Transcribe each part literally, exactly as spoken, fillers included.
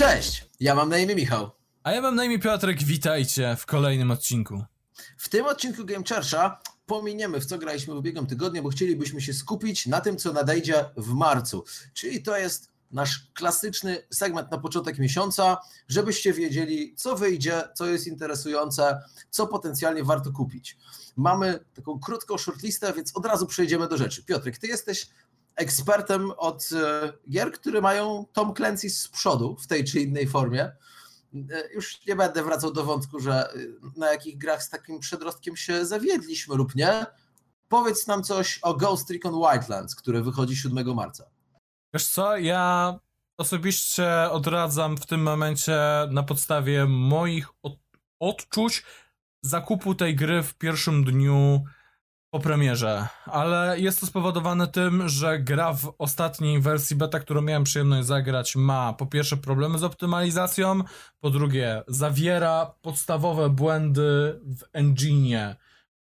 Cześć, ja mam na imię Michał. A ja mam na imię Piotrek, witajcie w kolejnym odcinku. W tym odcinku Game Churcha pominiemy, w co graliśmy w ubiegłym tygodniu, bo chcielibyśmy się skupić na tym, co nadejdzie w marcu. Czyli to jest nasz klasyczny segment na początek miesiąca, żebyście wiedzieli, co wyjdzie, co jest interesujące, co potencjalnie warto kupić. Mamy taką krótką shortlistę, więc od razu przejdziemy do rzeczy. Piotrek, ty jesteś ekspertem od gier, które mają Tom Clancy z przodu w tej czy innej formie. Już nie będę wracał do wątku, że na jakich grach z takim przedrostkiem się zawiedliśmy lub nie. Powiedz nam coś o Ghost Recon Wildlands, które wychodzi siódmego marca. Wiesz co, ja osobiście odradzam w tym momencie na podstawie moich od- odczuć zakupu tej gry w pierwszym dniu po premierze, ale jest to spowodowane tym, że gra w ostatniej wersji beta, którą miałem przyjemność zagrać, ma po pierwsze problemy z optymalizacją, po drugie zawiera podstawowe błędy w engine'ie.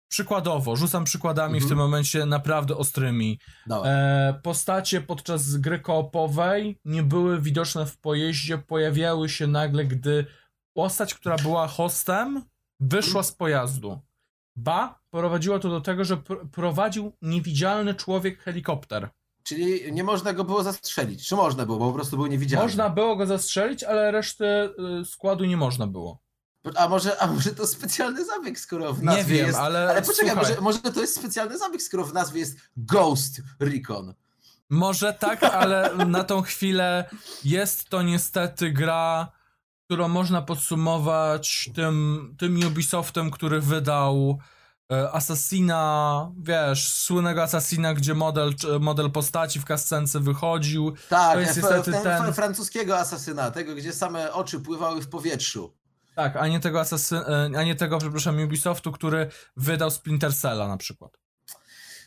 Przykładowo, rzucam przykładami mhm. w tym momencie naprawdę ostrymi. E, postacie podczas gry koopowej nie były widoczne w pojeździe, pojawiały się nagle, gdy postać, która była hostem, wyszła z pojazdu. Ba, prowadziło to do tego, że pr- prowadził niewidzialny człowiek helikopter. Czyli nie można go było zastrzelić, czy można było, bo po prostu był niewidzialny? Można było go zastrzelić, ale reszty y, składu nie można było. A może, a może to specjalny zabieg, skoro w nazwie nie wiem, jest... ale... Ale poczekaj, może, może to jest specjalny zabieg, skoro w nazwie jest Ghost Recon. Może tak, ale na tą chwilę jest to niestety gra, którą można podsumować tym, tym Ubisoftem, który wydał Assassina, wiesz, słynnego Assassina, gdzie model, model postaci w kascence wychodził. Tak, to jest niestety ten, ten... francuskiego Assassina, tego, gdzie same oczy pływały w powietrzu. Tak, a nie tego, asasy- a nie tego przepraszam, Ubisoftu, który wydał Splintercella na przykład,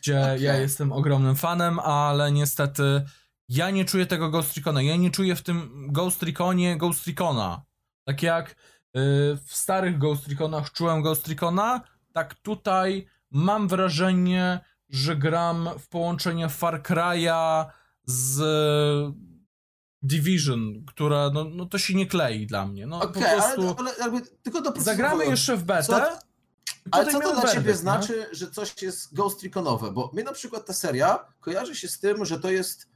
gdzie okay. ja jestem ogromnym fanem, ale niestety ja nie czuję tego Ghost Recona, ja nie czuję w tym Ghost Reconie Ghost Recona. Tak jak yy, w starych Ghost Reconach czułem Ghost Recona, tak tutaj mam wrażenie, że gram w połączenie Far Cry'a z Division, która, no, no to się nie klei dla mnie, no okay, po prostu... Ale, ale tylko do zagramy jeszcze w betę. Co, ale co to dla ciebie werdykt, znaczy, no? Że coś jest Ghost Reconowe? Bo mnie na przykład ta seria kojarzy się z tym, że to jest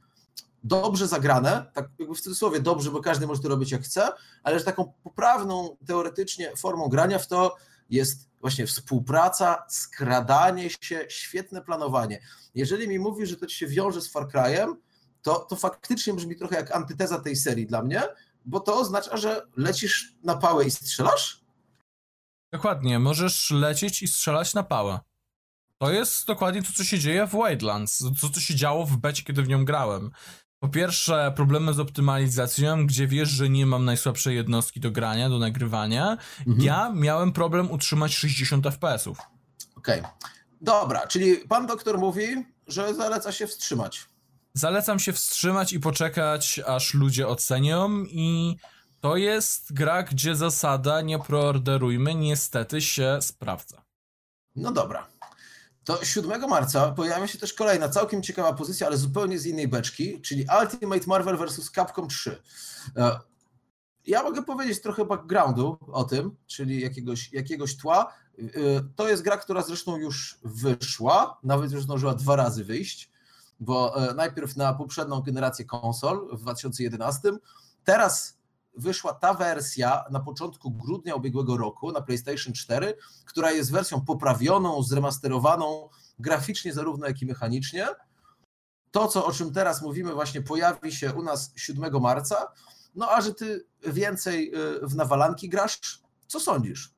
dobrze zagrane, tak jakby w cudzysłowie dobrze, bo każdy może to robić jak chce, ale że taką poprawną teoretycznie formą grania w to jest właśnie współpraca, skradanie się, świetne planowanie. Jeżeli mi mówisz, że to ci się wiąże z Far Cry'em, To, to faktycznie brzmi trochę jak antyteza tej serii dla mnie, bo to oznacza, że lecisz na pałę i strzelasz? Dokładnie, możesz lecieć i strzelać na pałę. To jest dokładnie to, co się dzieje w Wildlands, to, co się działo w becie, kiedy w nią grałem. Po pierwsze, problemy z optymalizacją, gdzie wiesz, że nie mam najsłabszej jednostki do grania, do nagrywania. Mhm. Ja miałem problem utrzymać sześćdziesiąt F P S-ów. Okej, okay. Dobra, czyli pan doktor mówi, że zaleca się wstrzymać. Zalecam się wstrzymać i poczekać, aż ludzie ocenią, i to jest gra, gdzie zasada nie preorderujmy niestety się sprawdza. No dobra. To siódmego marca pojawia się też kolejna całkiem ciekawa pozycja, ale zupełnie z innej beczki, czyli Ultimate Marvel versus. Capcom trzy. Ja mogę powiedzieć trochę backgroundu o tym, czyli jakiegoś, jakiegoś tła. To jest gra, która zresztą już wyszła, nawet już zdążyła dwa razy wyjść, bo najpierw na poprzednią generację konsol w dwa tysiące jedenastym, teraz wyszła ta wersja na początku grudnia ubiegłego roku na PlayStation cztery, która jest wersją poprawioną, zremasterowaną graficznie zarówno jak i mechanicznie. To, co, o czym teraz mówimy, właśnie pojawi się u nas siódmego marca, no a że ty więcej w nawalanki grasz, co sądzisz?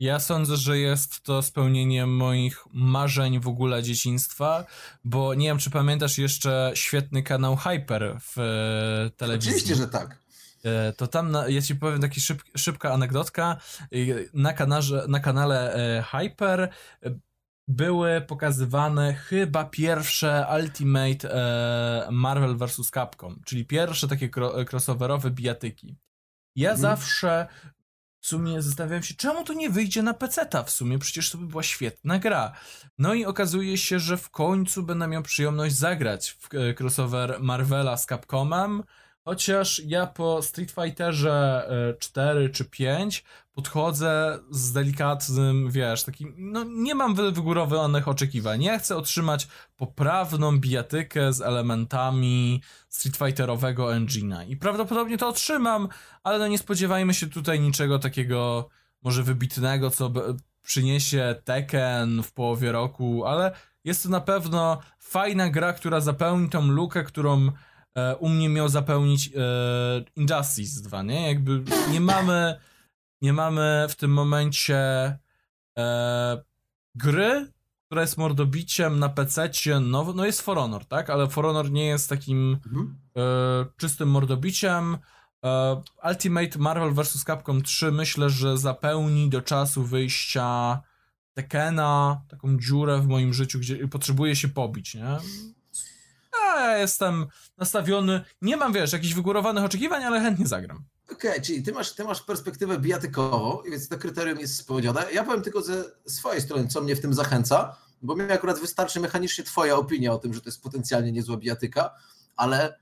Ja sądzę, że jest to spełnienie moich marzeń w ogóle dzieciństwa, bo nie wiem, czy pamiętasz jeszcze świetny kanał Hyper w e, telewizji. Oczywiście, że tak. E, to tam, na, ja ci powiem taki szyb, szybka anegdotka, e, na, kanarze, na kanale e, Hyper e, były pokazywane chyba pierwsze Ultimate e, Marvel versus. Capcom, czyli pierwsze takie kro, crossoverowe bijatyki. Ja mhm. zawsze... W sumie zastanawiałem się, czemu to nie wyjdzie na peceta w sumie, przecież to by była świetna gra. No i okazuje się, że w końcu będę miał przyjemność zagrać w crossover Marvela z Capcomem, Chociaż ja po Street Fighterze cztery czy pięć podchodzę z delikatnym, wiesz, takim, no nie mam wygórowanych oczekiwań. Ja chcę otrzymać poprawną bijatykę z elementami Street Fighterowego engine'a. I prawdopodobnie to otrzymam, ale no nie spodziewajmy się tutaj niczego takiego może wybitnego, co przyniesie Tekken w połowie roku, ale jest to na pewno fajna gra, która zapełni tą lukę, którą e, u mnie miał zapełnić e, Injustice dwa, nie? Jakby nie mamy, nie mamy w tym momencie e, gry, która jest mordobiciem na pececie, no, no jest For Honor, tak? Ale For Honor nie jest takim mhm. e, czystym mordobiciem. e, Ultimate Marvel versus. Capcom trzy myślę, że zapełni do czasu wyjścia Tekkena taką dziurę w moim życiu, gdzie potrzebuję się pobić, nie? Ja jestem nastawiony, nie mam, wiesz, jakichś wygórowanych oczekiwań, ale chętnie zagram. Okej, okay, czyli ty masz, ty masz perspektywę bijatykową, więc to kryterium jest spełnione. Ja powiem tylko ze swojej strony, co mnie w tym zachęca, bo mi akurat wystarczy mechanicznie twoja opinia o tym, że to jest potencjalnie niezła bijatyka, ale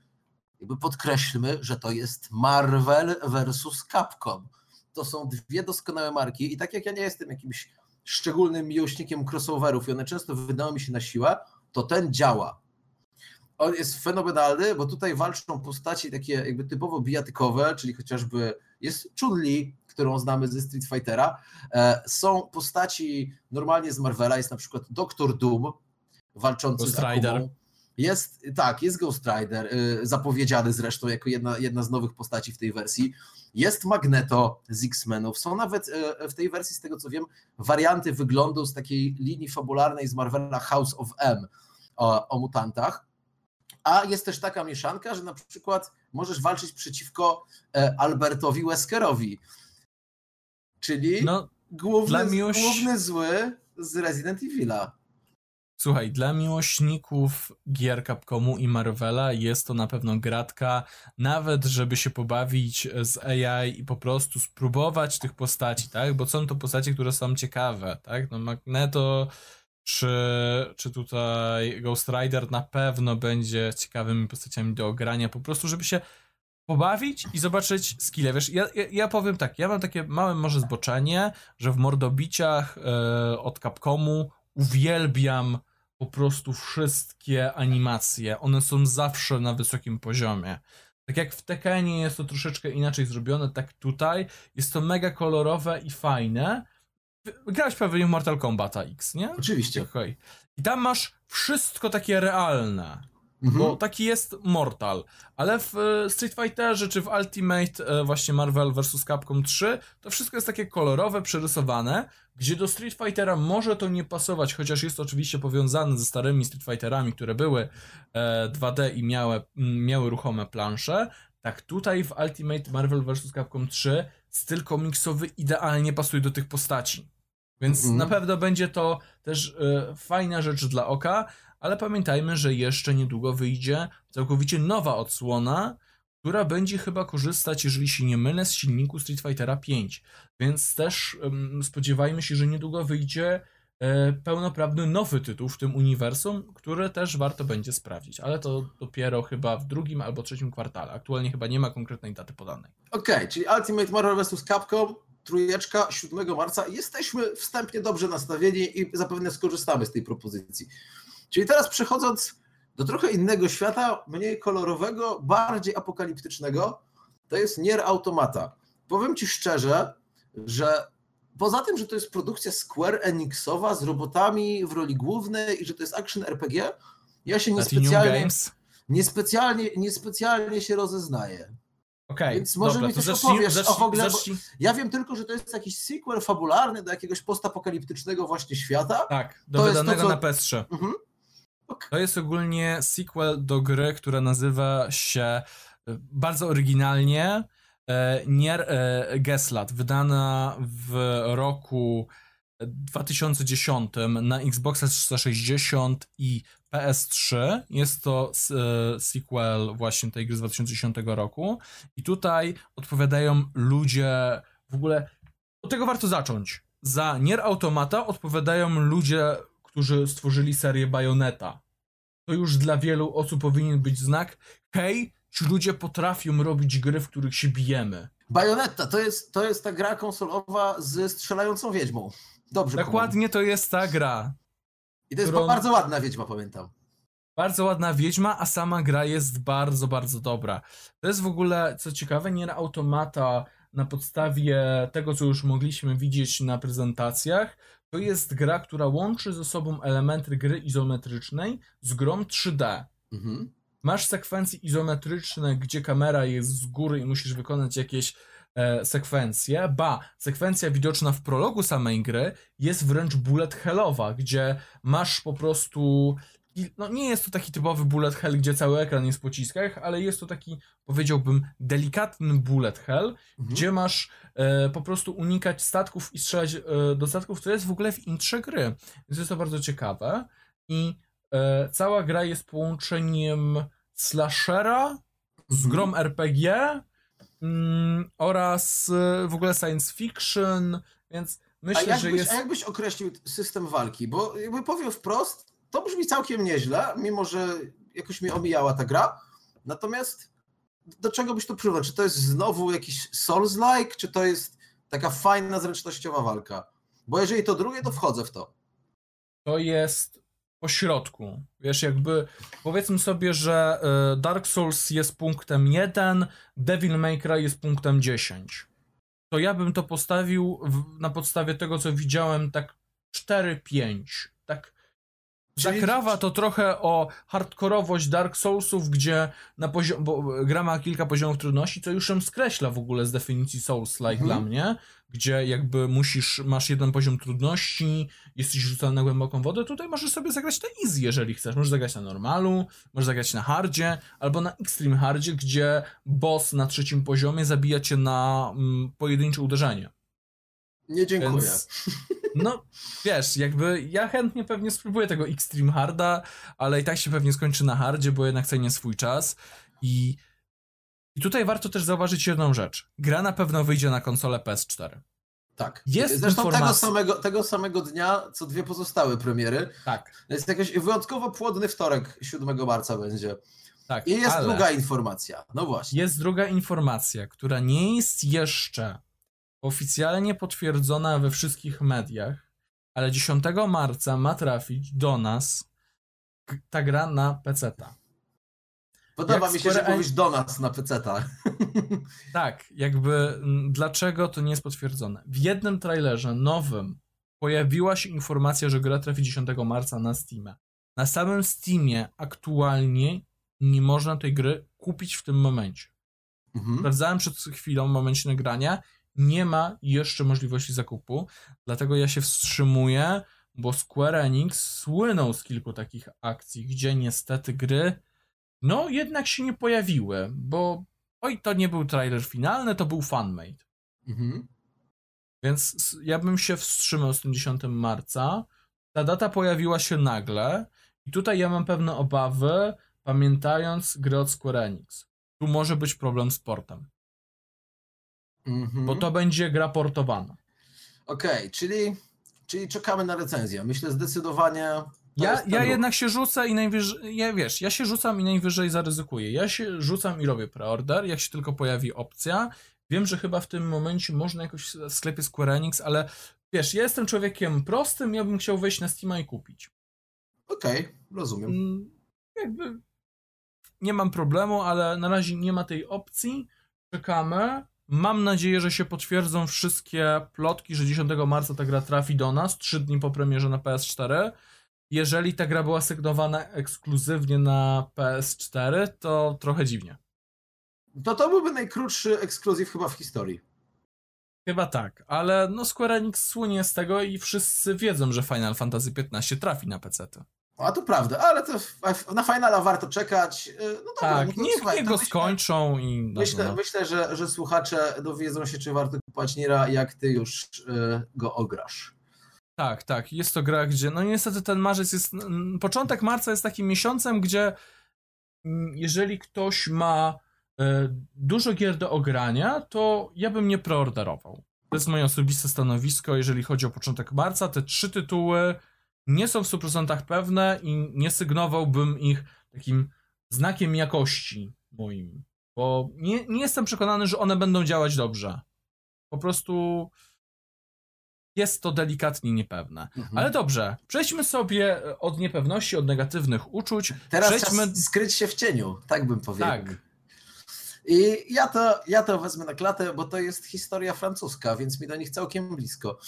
jakby podkreślmy, że to jest Marvel versus. Capcom. To są dwie doskonałe marki i tak jak ja nie jestem jakimś szczególnym miłośnikiem crossoverów i one często wydały mi się na siłę, to ten działa. On jest fenomenalny, bo tutaj walczą postaci takie jakby typowo bijatykowe, czyli chociażby jest Chun-Li, którą znamy ze Street Fightera. Są postaci normalnie z Marvela, jest na przykład Doktor Doom walczący Ghost z Akumą. Jest, tak, jest Ghost Rider, zapowiedziany zresztą jako jedna, jedna z nowych postaci w tej wersji. Jest Magneto z X-Menów. Są nawet w tej wersji, z tego co wiem, warianty wyglądu z takiej linii fabularnej z Marvela House of M o, o mutantach. A jest też taka mieszanka, że na przykład możesz walczyć przeciwko Albertowi Weskerowi, czyli no, główny, miłoś... główny zły z Resident Evila. Słuchaj, dla miłośników gier Capcomu i Marvela jest to na pewno gratka, nawet żeby się pobawić z A I i po prostu spróbować tych postaci, tak? Bo są to postacie, które są ciekawe, tak? No Magneto czy, czy tutaj Ghost Rider na pewno będzie ciekawymi postaciami do ogrania, po prostu żeby się pobawić i zobaczyć skille. Wiesz, ja, ja, ja powiem tak, ja mam takie małe może zboczenie, że w mordobiciach yy, od Capcomu uwielbiam po prostu wszystkie animacje. One są zawsze na wysokim poziomie. Tak jak w Tekkenie jest to troszeczkę inaczej zrobione, tak tutaj jest to mega kolorowe i fajne. Grałeś pewnie w Mortal Kombat X, nie? Oczywiście. Okay. I tam masz wszystko takie realne, mhm. bo taki jest Mortal. Ale w Street Fighterze czy w Ultimate właśnie Marvel versus. Capcom trzy to wszystko jest takie kolorowe, przerysowane, gdzie do Street Fightera może to nie pasować, chociaż jest oczywiście powiązane ze starymi Street Fighterami, które były e, dwa D i miały, miały ruchome plansze. Tak tutaj w Ultimate Marvel versus. Capcom trzy styl komiksowy idealnie pasuje do tych postaci. Więc mm-hmm. na pewno będzie to też e, fajna rzecz dla oka, ale pamiętajmy, że jeszcze niedługo wyjdzie całkowicie nowa odsłona, która będzie chyba korzystać, jeżeli się nie mylę, z silniku Street Fightera pięć. Więc też um, spodziewajmy się, że niedługo wyjdzie e, pełnoprawny nowy tytuł w tym uniwersum, który też warto będzie sprawdzić. Ale to dopiero chyba w drugim albo trzecim kwartale. Aktualnie chyba nie ma konkretnej daty podanej. Okej, okay, czyli Ultimate Marvel versus. Capcom, trójeczka, siódmego marca. Jesteśmy wstępnie dobrze nastawieni i zapewne skorzystamy z tej propozycji. Czyli teraz przechodząc do trochę innego świata, mniej kolorowego, bardziej apokaliptycznego, to jest Nier Automata. Powiem ci szczerze, że poza tym, że to jest produkcja Square Enixowa z robotami w roli głównej i że to jest action R P G, ja się niespecjalnie, niespecjalnie, niespecjalnie się rozeznaję. Okay, więc może dobra, mi też zacznij, opowiesz zacznij, o w ogóle, ja wiem tylko, że to jest jakiś sequel fabularny do jakiegoś postapokaliptycznego właśnie świata. Tak, do to wydanego jest to, co... na P S trzy. Mhm. To jest ogólnie sequel do gry, która nazywa się bardzo oryginalnie Nier Gestalt, wydana w roku dwa tysiące dziesiątym na Xboxa trzysta sześćdziesiąt i P S trzy. Jest to sequel właśnie tej gry z dwa tysiące dziesiątego roku i tutaj odpowiadają ludzie, w ogóle od tego warto zacząć. Za Nier Automata odpowiadają ludzie, którzy stworzyli serię Bayonetta. To już dla wielu osób powinien być znak, hej, Ci ludzie potrafią robić gry, w których się bijemy. Bayonetta to jest, to jest ta gra konsolowa z strzelającą wiedźmą. Dobrze. Dokładnie powiem. To jest ta gra. I to jest którą... bardzo ładna wiedźma, pamiętam. Bardzo ładna wiedźma, a sama gra jest bardzo, bardzo dobra. To jest w ogóle, co ciekawe, Nier Automata na podstawie tego, co już mogliśmy widzieć na prezentacjach, to jest gra, która łączy ze sobą elementy gry izometrycznej z grą trzy D. Mhm. Masz sekwencje izometryczne, gdzie kamera jest z góry i musisz wykonać jakieś e, sekwencje. Ba, sekwencja widoczna w prologu samej gry jest wręcz bullet hellowa, gdzie masz po prostu... I no nie jest to taki typowy bullet hell, gdzie cały ekran jest w pociskach, ale jest to taki, powiedziałbym, delikatny bullet hell, mhm. gdzie masz e, po prostu unikać statków i strzelać e, do statków, co jest w ogóle w intrze gry. Więc jest to bardzo ciekawe i e, cała gra jest połączeniem slashera z grą mhm. R P G mm, oraz e, w ogóle science fiction, więc myślę, a jakbyś, że jest... A jakbyś określił system walki? Bo jakby powiem wprost, to brzmi całkiem nieźle, mimo że jakoś mnie omijała ta gra. Natomiast do czego byś to przyrównał? Czy to jest znowu jakiś Souls-like, czy to jest taka fajna, zręcznościowa walka? Bo jeżeli to drugie, to wchodzę w to. To jest pośrodku. Wiesz, jakby powiedzmy sobie, że Dark Souls jest punktem jeden, Devil May Cry jest punktem dziesięć. To ja bym to postawił w, na podstawie tego, co widziałem, tak cztery pięć. Tak. Zakrawa to trochę o hardkorowość Dark Soulsów, gdzie na poziom, bo gra ma kilka poziomów trudności, co już ją skreśla w ogóle z definicji Souls-like mhm. dla mnie, gdzie jakby musisz, masz jeden poziom trudności, jesteś rzucany na głęboką wodę, tutaj możesz sobie zagrać na easy, jeżeli chcesz. Możesz zagrać na normalu, możesz zagrać na hardzie, albo na extreme hardzie, gdzie boss na trzecim poziomie zabija cię na mm, pojedyncze uderzenie. Nie dziękuję. Więc, no wiesz, jakby ja chętnie pewnie spróbuję tego Extreme Harda, ale i tak się pewnie skończy na hardzie, bo jednak cenię swój czas. I, i tutaj warto też zauważyć jedną rzecz. Gra na pewno wyjdzie na konsolę P S cztery. Tak. Jest zresztą tego samego, tego samego dnia, co dwie pozostałe premiery. Tak. Jest jakiś wyjątkowo płodny wtorek, siódmego marca będzie. Tak. I jest ale... druga informacja. No właśnie. Jest druga informacja, która nie jest jeszcze oficjalnie potwierdzona we wszystkich mediach, ale dziesiątego marca ma trafić do nas ta gra na peceta. Podoba jak mi się, Square... że mówisz do nas na peceta. Tak, jakby dlaczego to nie jest potwierdzone. W jednym trailerze nowym pojawiła się informacja, że gra trafi dziesiątego marca na Steamie. Na samym Steamie aktualnie nie można tej gry kupić w tym momencie. Mhm. Sprawdzałem przed chwilą w momencie nagrania, nie ma jeszcze możliwości zakupu, dlatego ja się wstrzymuję, bo Square Enix słynął z kilku takich akcji, gdzie niestety gry no jednak się nie pojawiły, bo oj, to nie był trailer finalny, to był fanmade. Mhm. Więc ja bym się wstrzymał z tym dziesiątego marca. Ta data pojawiła się nagle i tutaj ja mam pewne obawy, pamiętając gry od Square Enix. Tu może być problem z portem. Mm-hmm. Bo to będzie gra portowana. Okej, okay, czyli, czyli czekamy na recenzję. Myślę zdecydowanie... Ja, ja jednak się rzucę i najwyżej... Ja, wiesz, ja się rzucam i najwyżej zaryzykuję. Ja się rzucam i robię preorder, jak się tylko pojawi opcja. Wiem, że chyba w tym momencie można jakoś w sklepie Square Enix, ale wiesz, ja jestem człowiekiem prostym, ja bym chciał wejść na Steama i kupić. Okej, okay, rozumiem. Mm, jakby nie mam problemu, ale na razie nie ma tej opcji. Czekamy. Mam nadzieję, że się potwierdzą wszystkie plotki, że dziesiątego marca ta gra trafi do nas, trzy dni po premierze na P S cztery. Jeżeli ta gra była sygnowana ekskluzywnie na P S cztery, to trochę dziwnie. To to byłby najkrótszy ekskluzyw chyba w historii. Chyba tak, ale no Square Enix słynie z tego i wszyscy wiedzą, że Final Fantasy piętnaście trafi na pecety. A to prawda, ale to na finala warto czekać. No dobra, tak, no, niech słuchaj, go myślę, skończą i... Myślę, no, no. myślę że, że słuchacze dowiedzą się, czy warto kupować Niera, jak ty już y, go ograsz. Tak, tak. Jest to gra, gdzie... No niestety ten marzec jest... Początek marca jest takim miesiącem, gdzie jeżeli ktoś ma y, dużo gier do ogrania, to ja bym nie preorderował. To jest moje osobiste stanowisko, jeżeli chodzi o początek marca. Te trzy tytuły... nie są w stu procentach pewne i nie sygnowałbym ich takim znakiem jakości moim. Bo nie, nie jestem przekonany, że one będą działać dobrze. Po prostu jest to delikatnie niepewne. Mhm. Ale dobrze, przejdźmy sobie od niepewności, od negatywnych uczuć. Teraz przejdźmy... czas skryć się w cieniu, tak bym powiedział. Tak. I ja to, ja to wezmę na klatę, bo to jest historia francuska, więc mi do nich całkiem blisko.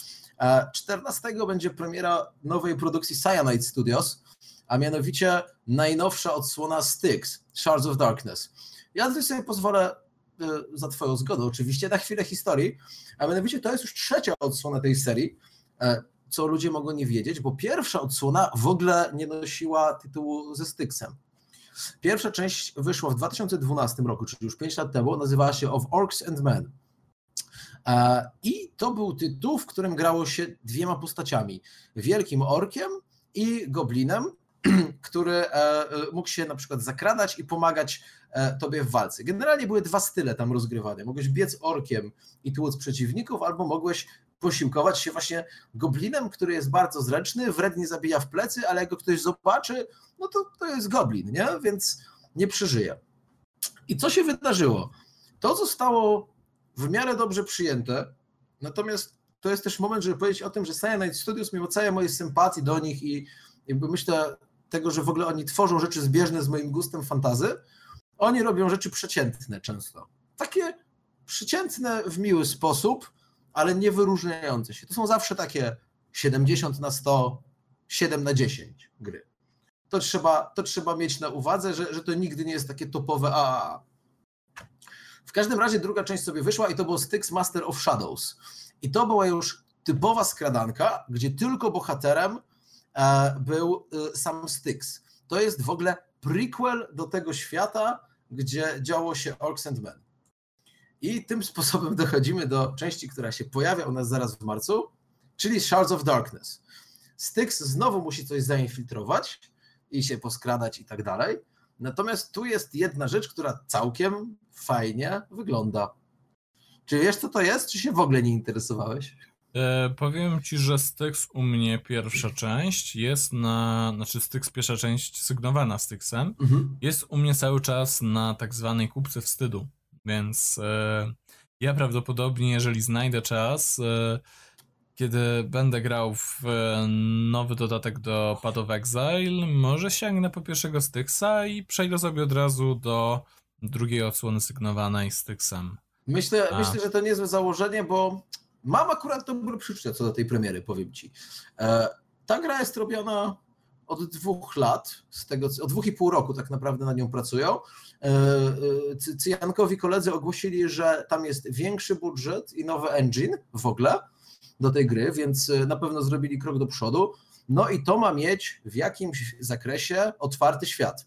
czternastego będzie premiera nowej produkcji Cyanide Studios, a mianowicie najnowsza odsłona Styx, Shards of Darkness. Ja tutaj sobie pozwolę, za twoją zgodą oczywiście, na chwilę historii, a mianowicie to jest już trzecia odsłona tej serii, co ludzie mogą nie wiedzieć, bo pierwsza odsłona w ogóle nie nosiła tytułu ze Styxem. Pierwsza część wyszła w dwa tysiące dwunastym roku, czyli już pięć lat temu, nazywała się Of Orcs and Men. I to był tytuł, w którym grało się dwiema postaciami. Wielkim orkiem i goblinem, który mógł się na przykład zakradać i pomagać tobie w walce. Generalnie były dwa style tam rozgrywane. Mogłeś biec orkiem i tłuc przeciwników, albo mogłeś posiłkować się właśnie goblinem, który jest bardzo zręczny, wrednie zabija w plecy, ale jak go ktoś zobaczy, no to to jest goblin, nie? Więc nie przeżyje. I co się wydarzyło? To zostało w miarę dobrze przyjęte, natomiast to jest też moment, żeby powiedzieć o tym, że Cyanide Studios, mimo całej mojej sympatii do nich i jakby myślę tego, że w ogóle oni tworzą rzeczy zbieżne z moim gustem fantasy, oni robią rzeczy przeciętne często. Takie przeciętne w miły sposób, ale nie wyróżniające się. To są zawsze takie siedemdziesiąt na sto, siedem na dziesięć gry. To trzeba, to trzeba mieć na uwadze, że, że to nigdy nie jest takie topowe A A A. W każdym razie druga część sobie wyszła i to był Styx Master of Shadows. I to była już typowa skradanka, gdzie tylko bohaterem e, był e, sam Styx. To jest w ogóle prequel do tego świata, gdzie działo się Orcs and Men. I tym sposobem dochodzimy do części, która się pojawia u nas zaraz w marcu, czyli Shards of Darkness. Styx znowu musi coś zainfiltrować i się poskradać i tak dalej. Natomiast tu jest jedna rzecz, która całkiem fajnie wygląda. Czy wiesz, co to jest, czy się w ogóle nie interesowałeś? E, powiem ci, że Styx u mnie pierwsza część jest na... Znaczy Styx pierwsza część sygnowana Styxem mhm. jest u mnie cały czas na tak zwanej kupce wstydu. Więc e, ja prawdopodobnie, jeżeli znajdę czas, e, kiedy będę grał w e, nowy dodatek do Path of Exile, może sięgnę po pierwszego Styxa i przejdę sobie od razu do drugiej odsłony sygnowanej Styxem. Myślę, A. myślę, że to niezłe założenie, bo mam akurat dobre przyczynę co do tej premiery, powiem ci. E, ta gra jest robiona od dwóch lat, z tego, od dwóch i pół roku tak naprawdę na nią pracują. Cyjankowi koledzy ogłosili, że tam jest większy budżet i nowy engine w ogóle do tej gry, więc na pewno zrobili krok do przodu. No i to ma mieć w jakimś zakresie otwarty świat.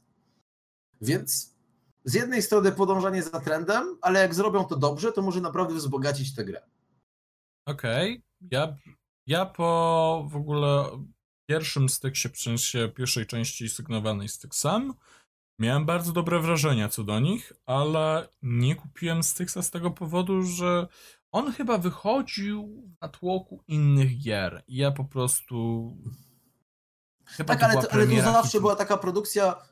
Więc z jednej strony podążanie za trendem, ale jak zrobią to dobrze, to może naprawdę wzbogacić tę grę. Okej. Okay. Ja, ja po w ogóle... pierwszym Styksie, w sensie pierwszej części sygnowanej Styxem, miałem bardzo dobre wrażenia co do nich, ale nie kupiłem Styxa z tego powodu, że on chyba wychodził na tłoku innych gier. I ja po prostu... Chyba tak, to ale, to, ale to zawsze hitu. Była taka produkcja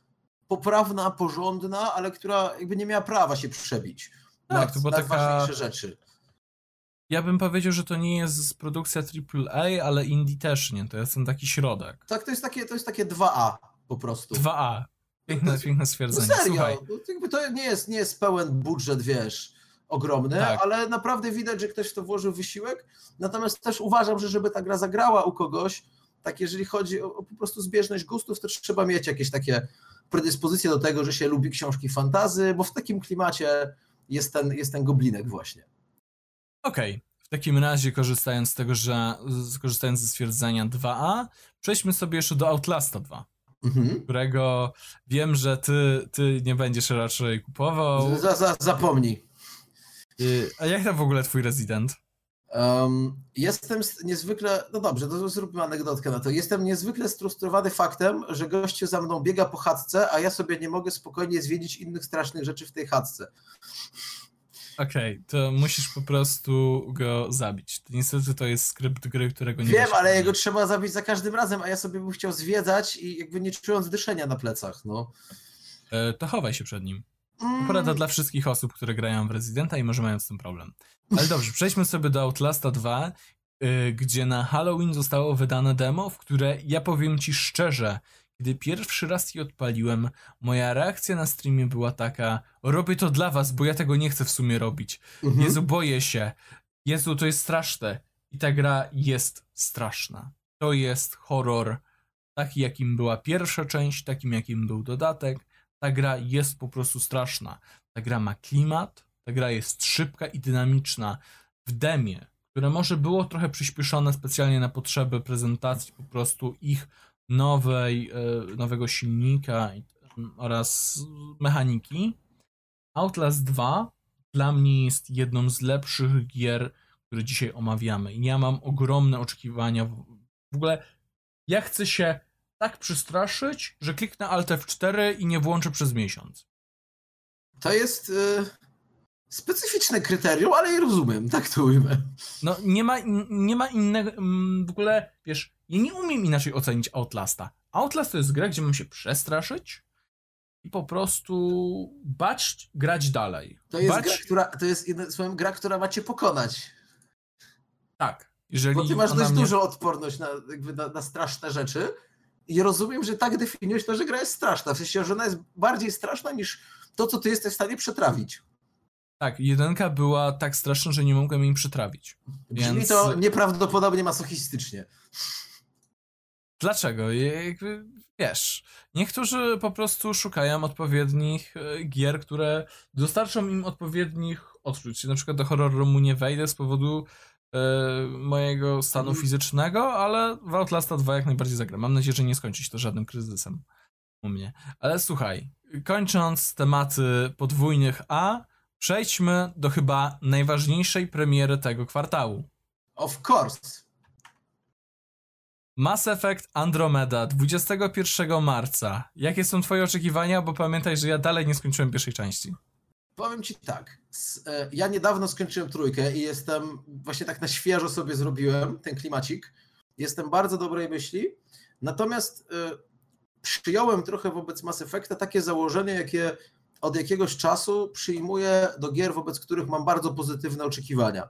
poprawna, porządna, ale która jakby nie miała prawa się przebić tak, nad, to była nad taka... ważniejsze rzeczy. Ja bym powiedział, że to nie jest produkcja triple A, ale indie też nie. To jest ten taki środek. Tak, to jest takie, to jest takie dwa A po prostu. dwa A. Piękne, jest, piękne stwierdzenie. No serio, słuchaj. To nie jest, nie jest pełen budżet, wiesz, ogromny, tak. Ale naprawdę widać, że ktoś w to włożył wysiłek. Natomiast też uważam, że żeby ta gra zagrała u kogoś, tak jeżeli chodzi o, o po prostu zbieżność gustów, to trzeba mieć jakieś takie predyspozycje do tego, że się lubi książki fantasy, bo w takim klimacie jest ten, jest ten goblinek właśnie. Okej, okay. W takim razie korzystając z tego, że korzystając ze stwierdzenia dwa A, przejdźmy sobie jeszcze do Outlasta dwa, mhm. którego wiem, że ty, ty nie będziesz raczej kupował. Za, za, zapomnij. A jak tam w ogóle twój rezydent? Um, jestem niezwykle, no dobrze, to zróbmy anegdotkę na to. Jestem niezwykle sfrustrowany faktem, że gościu za mną biega po chatce, a ja sobie nie mogę spokojnie zwiedzić innych strasznych rzeczy w tej chatce. Okej, okay, to musisz po prostu go zabić. Niestety to jest skrypt gry, którego nie... Wiem, wiesz, ale jego trzeba zabić za każdym razem, a ja sobie bym chciał zwiedzać i jakby nie czując dyszenia na plecach, no. E, to chowaj się przed nim. Akurat dla wszystkich osób, które grają w Residenta i może mają z tym problem. Ale dobrze, przejdźmy sobie do Outlasta dwa, yy, gdzie na Halloween zostało wydane demo, w które ja powiem ci szczerze, gdy pierwszy raz je odpaliłem, moja reakcja na streamie była taka: robię to dla was, bo ja tego nie chcę w sumie robić. Mhm. Jezu, boję się. Jezu, to jest straszne. I ta gra jest straszna. To jest horror. Taki, jakim była pierwsza część, takim, jakim był dodatek. Ta gra jest po prostu straszna. Ta gra ma klimat, ta gra jest szybka i dynamiczna. W demie, które może było trochę przyspieszone specjalnie na potrzeby prezentacji po prostu ich nowej, nowego silnika oraz mechaniki, Outlast dwa dla mnie jest jedną z lepszych gier, które dzisiaj omawiamy. I ja mam ogromne oczekiwania. W ogóle ja chcę się tak przestraszyć, że kliknę Alt F cztery i nie włączę przez miesiąc. To jest y, specyficzne kryterium, ale i rozumiem, tak to ujmę. No nie ma, nie ma innego, mm, w ogóle, wiesz, ja nie umiem inaczej ocenić Outlasta. Outlast to jest gra, gdzie mam się przestraszyć i po prostu bać, grać dalej. To jest, bać... gra, która, to jest jedna, słowem, gra, która ma cię pokonać. Tak. Jeżeli Bo ty masz dość mnie... dużą odporność na, jakby na, na straszne rzeczy. I rozumiem, że tak definiujesz to, że gra jest straszna. W sensie, że ona jest bardziej straszna niż to, co ty jesteś w stanie przetrawić. Tak, jedynka była tak straszna, że nie mogłem jej przetrawić. Brzmi więc... to nieprawdopodobnie masochistycznie. Dlaczego? Jakby, wiesz, niektórzy po prostu szukają odpowiednich gier, które dostarczą im odpowiednich odczuć. Na przykład do horroru nie wejdę z powodu mojego stanu fizycznego, ale w Outlasta dwa jak najbardziej zagram. Mam nadzieję, że nie skończy się to żadnym kryzysem u mnie. Ale słuchaj, kończąc tematy podwójnych A, przejdźmy do chyba najważniejszej premiery tego kwartału. Of course. Mass Effect Andromeda, dwudziestego pierwszego marca. Jakie są twoje oczekiwania? Bo pamiętaj, że ja dalej nie skończyłem pierwszej części. Powiem ci tak, ja niedawno skończyłem trójkę i jestem, właśnie tak na świeżo sobie zrobiłem ten klimacik, jestem bardzo dobrej myśli, natomiast przyjąłem trochę wobec Mass Effecta takie założenie, jakie od jakiegoś czasu przyjmuję do gier, wobec których mam bardzo pozytywne oczekiwania,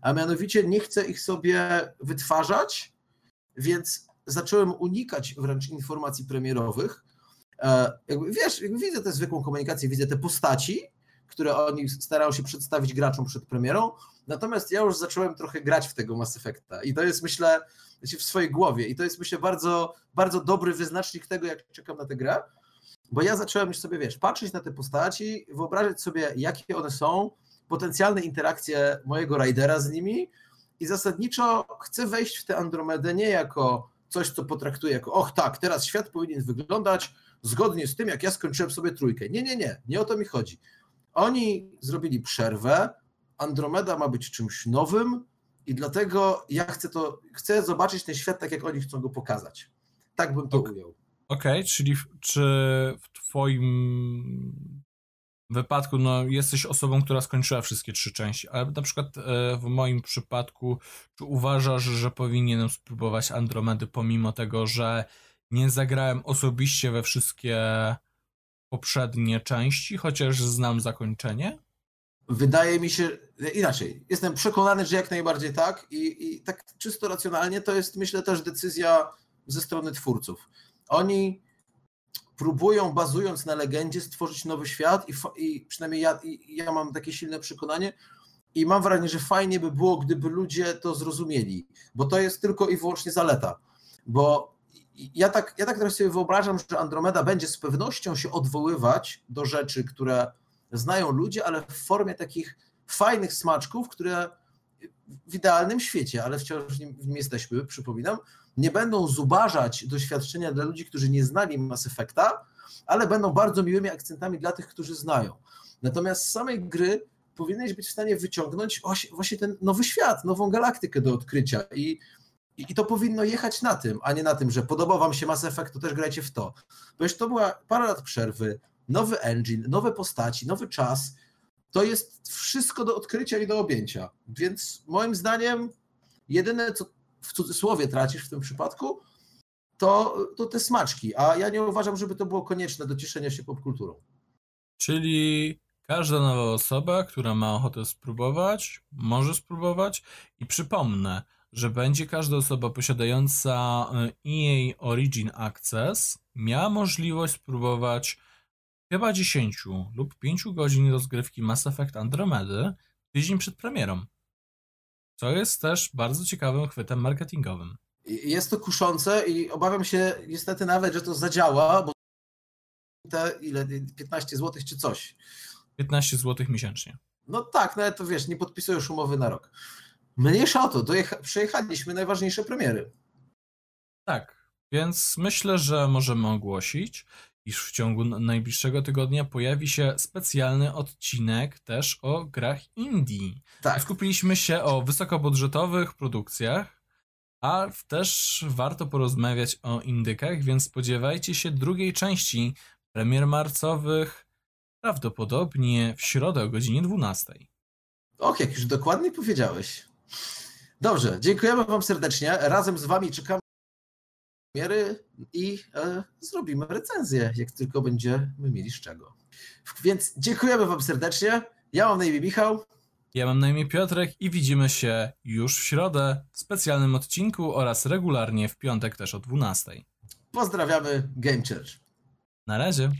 a mianowicie nie chcę ich sobie wytwarzać, więc zacząłem unikać wręcz informacji premierowych, jakby, wiesz, jakby widzę tę zwykłą komunikację, widzę te postaci, które oni starają się przedstawić graczom przed premierą, natomiast ja już zacząłem trochę grać w tego Mass Effecta i to jest, myślę, w swojej głowie i to jest, myślę, bardzo, bardzo dobry wyznacznik tego, jak czekam na tę grę, bo ja zacząłem już sobie, wiesz, patrzeć na te postaci, wyobrażać sobie, jakie one są, potencjalne interakcje mojego Raidera z nimi i zasadniczo chcę wejść w tę Andromedę nie jako coś, co potraktuję jako, och tak, teraz świat powinien wyglądać zgodnie z tym, jak ja skończyłem sobie trójkę. Nie, nie, nie, nie o to mi chodzi. Oni zrobili przerwę, Andromeda ma być czymś nowym i dlatego ja chcę to, chcę zobaczyć ten świat tak, jak oni chcą go pokazać. Tak bym to okay. ujął. Okej, okay, czyli w, czy w twoim wypadku no, jesteś osobą, która skończyła wszystkie trzy części, ale na przykład w moim przypadku, czy uważasz, że powinienem spróbować Andromedy pomimo tego, że nie zagrałem osobiście we wszystkie poprzednie części, chociaż znam zakończenie? Wydaje mi się, inaczej, jestem przekonany, że jak najbardziej tak i, i tak czysto racjonalnie to jest, myślę, też decyzja ze strony twórców. Oni próbują, bazując na legendzie, stworzyć nowy świat i, i przynajmniej ja, i, ja mam takie silne przekonanie i mam wrażenie, że fajnie by było, gdyby ludzie to zrozumieli, bo to jest tylko i wyłącznie zaleta, bo Ja tak, ja tak teraz sobie wyobrażam, że Andromeda będzie z pewnością się odwoływać do rzeczy, które znają ludzie, ale w formie takich fajnych smaczków, które w idealnym świecie, ale wciąż w nim, w nim jesteśmy, przypominam, nie będą zubażać doświadczenia dla ludzi, którzy nie znali Mass Effecta, ale będą bardzo miłymi akcentami dla tych, którzy znają. Natomiast z samej gry powinieneś być w stanie wyciągnąć właśnie ten nowy świat, nową galaktykę do odkrycia i I to powinno jechać na tym, a nie na tym, że podobał wam się Mass Effect, to też grajcie w to. Bo już to była parę lat przerwy, nowy engine, nowe postaci, nowy czas. To jest wszystko do odkrycia i do objęcia. Więc moim zdaniem jedyne, co w cudzysłowie tracisz w tym przypadku, to, to te smaczki. A ja nie uważam, żeby to było konieczne do cieszenia się popkulturą. Czyli każda nowa osoba, która ma ochotę spróbować, może spróbować. I przypomnę, że będzie każda osoba posiadająca E A Origin Access miała możliwość spróbować chyba dziesięć lub pięć godzin rozgrywki Mass Effect Andromedy tydzień przed premierą. Co jest też bardzo ciekawym chwytem marketingowym. Jest to kuszące i obawiam się niestety nawet, że to zadziała, bo te ile, piętnaście złotych czy coś. piętnaście złotych miesięcznie. No tak, nawet to wiesz, nie podpisujesz umowy na rok. Mniejsza o to, dojecha- przejechaliśmy najważniejsze premiery. Tak, więc myślę, że możemy ogłosić, iż w ciągu najbliższego tygodnia pojawi się specjalny odcinek też o grach indie. Tak. Skupiliśmy się o wysokobudżetowych produkcjach, a też warto porozmawiać o indykach, więc spodziewajcie się drugiej części premier marcowych prawdopodobnie w środę o godzinie dwunastej. Och, jak już dokładnie powiedziałeś. Dobrze, dziękujemy wam serdecznie. Razem z wami czekamy i e, zrobimy recenzję, jak tylko będziemy mieli z czego. Więc dziękujemy wam serdecznie. Ja mam na imię Michał. Ja mam na imię Piotrek i widzimy się już w środę w specjalnym odcinku oraz regularnie w piątek też o dwunastej. Pozdrawiamy Game Church. Na razie.